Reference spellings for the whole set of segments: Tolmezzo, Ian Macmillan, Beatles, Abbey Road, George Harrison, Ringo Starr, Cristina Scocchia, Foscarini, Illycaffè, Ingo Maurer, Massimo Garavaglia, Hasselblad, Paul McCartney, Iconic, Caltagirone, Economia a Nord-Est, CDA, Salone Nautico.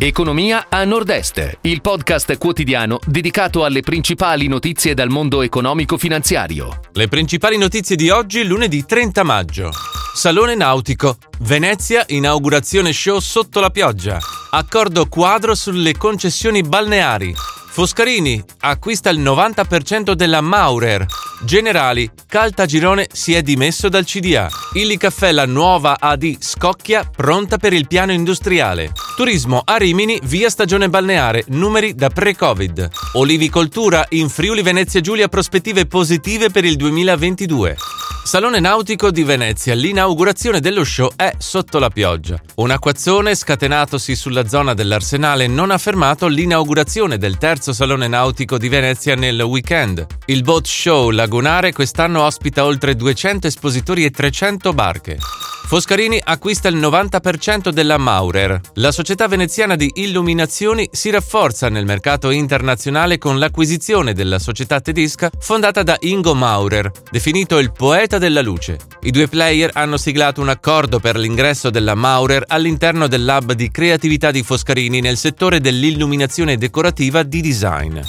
Economia a Nord-Est, il podcast quotidiano dedicato alle principali notizie dal mondo economico-finanziario. Le principali notizie di oggi, lunedì 30 maggio. Salone Nautico. Venezia, inaugurazione show sotto la pioggia. Accordo quadro sulle concessioni balneari. Foscarini acquista il 90% della Maurer. Generali, Caltagirone si è dimesso dal CDA. Illycaffè, la nuova AD Scocchia pronta per il piano industriale. Turismo a Rimini, via stagione balneare, numeri da pre-Covid. Olivicoltura, in Friuli Venezia Giulia prospettive positive per il 2022. Salone Nautico di Venezia, l'inaugurazione dello show è sotto la pioggia. Un acquazzone scatenatosi sulla zona dell'Arsenale non ha fermato l'inaugurazione del terzo Salone Nautico di Venezia nel weekend. Il boat show lagunare quest'anno ospita oltre 200 espositori e 300 barche. Foscarini acquista il 90% della Maurer. La società veneziana di illuminazioni si rafforza nel mercato internazionale con l'acquisizione della società tedesca fondata da Ingo Maurer, definito il poeta della luce. I due player hanno siglato un accordo per l'ingresso della Maurer all'interno del lab di creatività di Foscarini nel settore dell'illuminazione decorativa di design.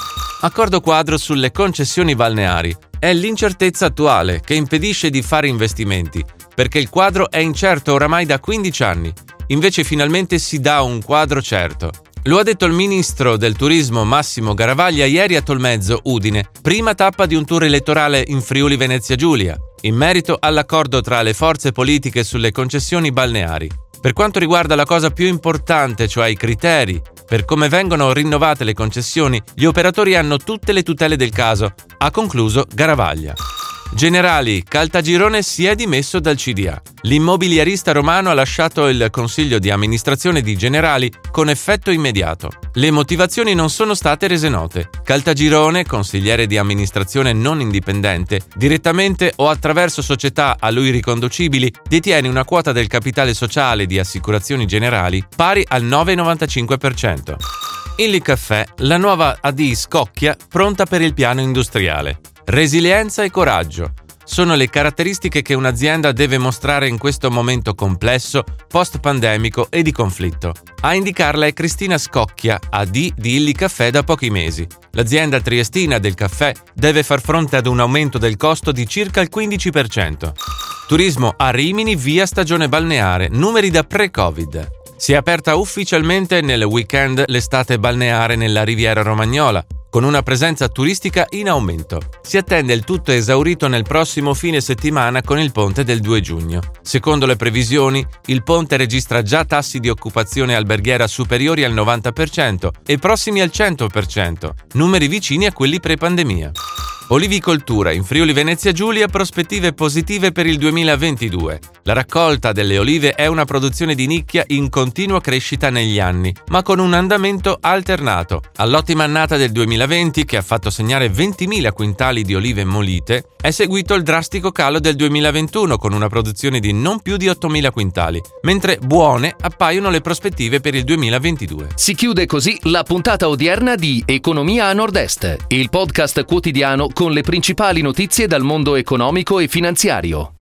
Accordo quadro sulle concessioni balneari. È l'incertezza attuale che impedisce di fare investimenti, perché il quadro è incerto oramai da 15 anni. Invece finalmente si dà un quadro certo. Lo ha detto il ministro del turismo Massimo Garavaglia ieri a Tolmezzo, Udine, prima tappa di un tour elettorale in Friuli Venezia Giulia, in merito all'accordo tra le forze politiche sulle concessioni balneari. Per quanto riguarda la cosa più importante, cioè i criteri per come vengono rinnovate le concessioni, gli operatori hanno tutte le tutele del caso, ha concluso Garavaglia. Generali, Caltagirone si è dimesso dal CDA. L'immobiliarista romano ha lasciato il consiglio di amministrazione di Generali con effetto immediato. Le motivazioni non sono state rese note. Caltagirone, consigliere di amministrazione non indipendente, direttamente o attraverso società a lui riconducibili, detiene una quota del capitale sociale di Assicurazioni Generali pari al 9,95%. Illycaffè, la nuova AD Scocchia pronta per il piano industriale. Resilienza e coraggio sono le caratteristiche che un'azienda deve mostrare in questo momento complesso, post-pandemico e di conflitto. A indicarla è Cristina Scocchia, AD di Illycaffè da pochi mesi. L'azienda triestina del caffè deve far fronte ad un aumento del costo di circa il 15%. Turismo a Rimini, via stagione balneare, numeri da pre-Covid. Si è aperta ufficialmente nel weekend l'estate balneare nella Riviera Romagnola, con una presenza turistica in aumento. Si attende il tutto esaurito nel prossimo fine settimana con il ponte del 2 giugno. Secondo le previsioni, il ponte registra già tassi di occupazione alberghiera superiori al 90% e prossimi al 100%, numeri vicini a quelli pre-pandemia. Olivicoltura, in Friuli Venezia Giulia prospettive positive per il 2022. La raccolta delle olive è una produzione di nicchia in continua crescita negli anni, ma con un andamento alternato. All'ottima annata del 2020, che ha fatto segnare 20.000 quintali di olive molite, è seguito il drastico calo del 2021 con una produzione di non più di 8.000 quintali, mentre buone appaiono le prospettive per il 2022. Si chiude così la puntata odierna di Economia a Nord-Est, il podcast quotidiano con le principali notizie dal mondo economico e finanziario.